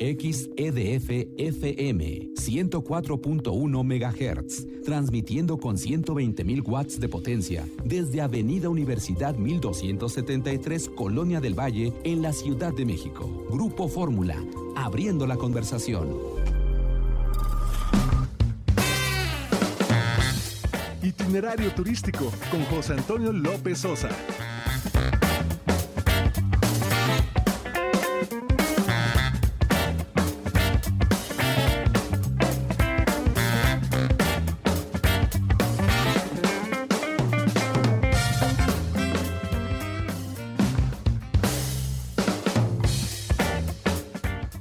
XEDF FM 104.1 MHz, transmitiendo con 120.000 watts de potencia desde Avenida Universidad 1273, Colonia del Valle, en la Ciudad de México. Grupo Fórmula, abriendo la conversación. Itinerario turístico con José Antonio López Sosa.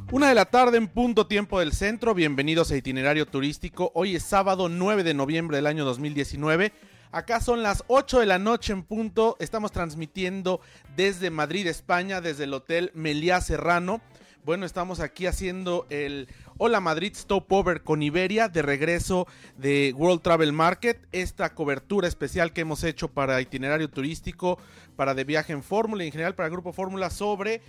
Una de la tarde en punto, tiempo del centro. Bienvenidos a Itinerario Turístico. Hoy es sábado 9 de noviembre del año 2019. Acá son las 8 de la noche en punto. Estamos transmitiendo desde Madrid, España, desde el Hotel Meliá Serrano. Bueno, estamos aquí haciendo el Hola Madrid Stopover con Iberia, de regreso de World Travel Market. Esta cobertura especial que hemos hecho para Itinerario Turístico, para De Viaje en Fórmula y en general para Grupo Fórmula sobre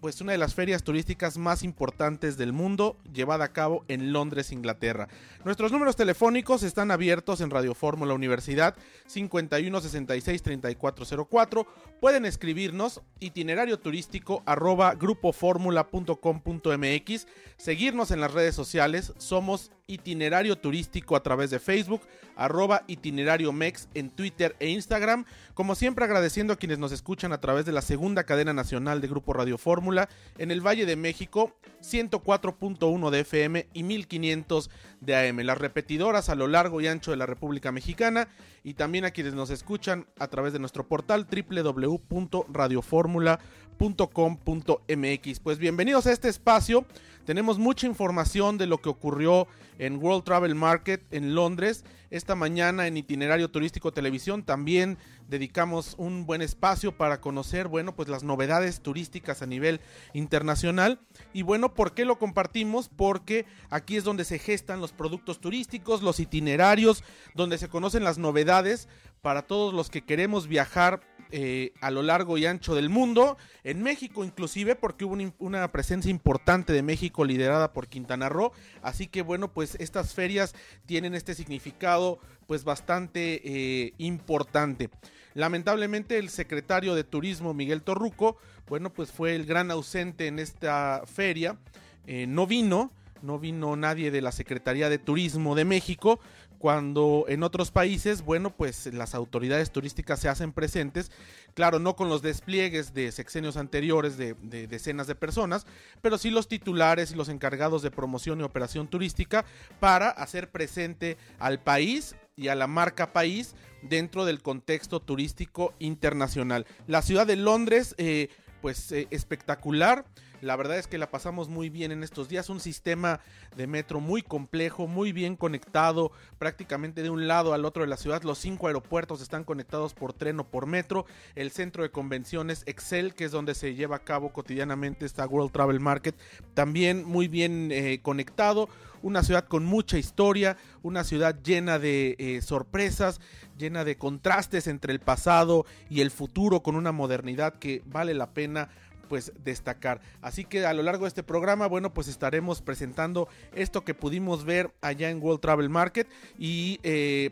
pues una de las ferias turísticas más importantes del mundo, llevada a cabo en Londres, Inglaterra. Nuestros números telefónicos están abiertos en Radio Fórmula Universidad 5166-3404. Pueden escribirnos itinerarioturístico@grupoformula.com.mx, seguirnos en las redes sociales. Somos Itinerario Turístico a través de Facebook, @itinerariomex en Twitter e Instagram. Como siempre, agradeciendo a quienes nos escuchan a través de la segunda cadena nacional de Grupo Radio Fórmula en el Valle de México, 104.1 de FM y 1500 de AM, las repetidoras a lo largo y ancho de la República Mexicana, y también a quienes nos escuchan a través de nuestro portal www.radioformula.com.mx. Pues bienvenidos a este espacio. Tenemos mucha información de lo que ocurrió en World Travel Market en Londres. Esta mañana en Itinerario Turístico Televisión también dedicamos un buen espacio para conocer, bueno, pues las novedades turísticas a nivel internacional. Y bueno, ¿por qué lo compartimos? Porque aquí es donde se gestan los productos turísticos, los itinerarios, donde se conocen las novedades para todos los que queremos viajar a lo largo y ancho del mundo, en México inclusive, porque hubo una presencia importante de México liderada por Quintana Roo. Así que bueno, pues estas ferias tienen este significado pues bastante importante. Lamentablemente el secretario de Turismo, Miguel Torruco, bueno, pues fue el gran ausente en esta feria. No vino nadie de la Secretaría de Turismo de México, cuando en otros países, bueno, pues las autoridades turísticas se hacen presentes, claro, no con los despliegues de sexenios anteriores de decenas de personas, pero sí los titulares y los encargados de promoción y operación turística para hacer presente al país y a la marca país dentro del contexto turístico internacional. La ciudad de Londres, espectacular. La verdad es que la pasamos muy bien en estos días. Un sistema de metro muy complejo, muy bien conectado, prácticamente de un lado al otro de la ciudad. Los 5 aeropuertos están conectados por tren o por metro. El centro de convenciones Excel, que es donde se lleva a cabo cotidianamente esta World Travel Market, también muy bien conectado. Una ciudad con mucha historia, una ciudad llena de sorpresas, llena de contrastes entre el pasado y el futuro, con una modernidad que vale la pena pues destacar. Así que a lo largo de este programa, bueno, pues estaremos presentando esto que pudimos ver allá en World Travel Market. Y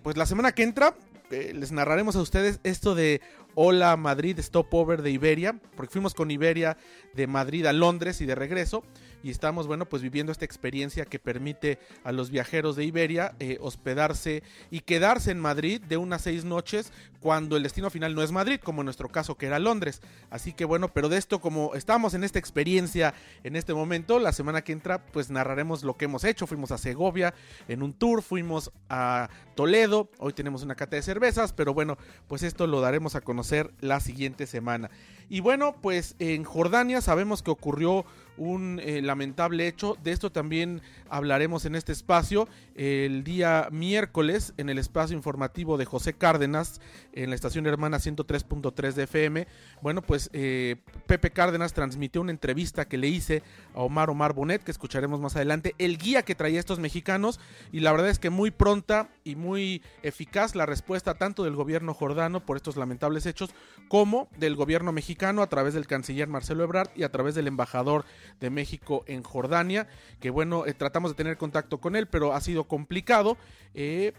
pues la semana que entra les narraremos a ustedes esto de Hola Madrid Stopover de Iberia, porque fuimos con Iberia de Madrid a Londres y de regreso, y estamos, bueno, pues viviendo esta experiencia que permite a los viajeros de Iberia hospedarse y quedarse en Madrid de unas 6 noches, cuando el destino final no es Madrid, como en nuestro caso que era Londres. Así que bueno, pero de esto, como estamos en esta experiencia en este momento, la semana que entra pues narraremos lo que hemos hecho. Fuimos a Segovia en un tour, fuimos a Toledo, hoy tenemos una cata de cervezas, pero bueno, pues esto lo daremos a conocer la siguiente semana. Y bueno, pues en Jordania sabemos que ocurrió un lamentable hecho. De esto también hablaremos en este espacio el día miércoles en el espacio informativo de José Cárdenas en la estación hermana 103.3 de FM. Bueno, pues Pepe Cárdenas transmitió una entrevista que le hice a Omar Bonet, que escucharemos más adelante, el guía que traía estos mexicanos, y la verdad es que muy pronta y muy eficaz la respuesta tanto del gobierno jordano por estos lamentables hechos como del gobierno mexicano a través del canciller Marcelo Ebrard y a través del embajador de México en Jordania, que bueno, tratamos de tener contacto con él, pero ha sido complicado,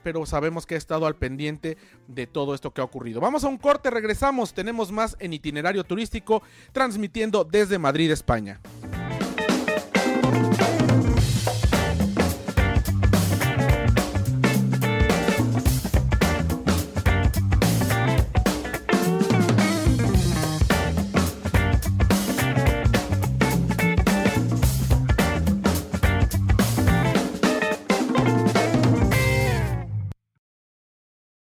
pero sabemos que ha estado al pendiente de todo esto que ha ocurrido. Vamos a un corte, regresamos, tenemos más en Itinerario Turístico, transmitiendo desde Madrid, España.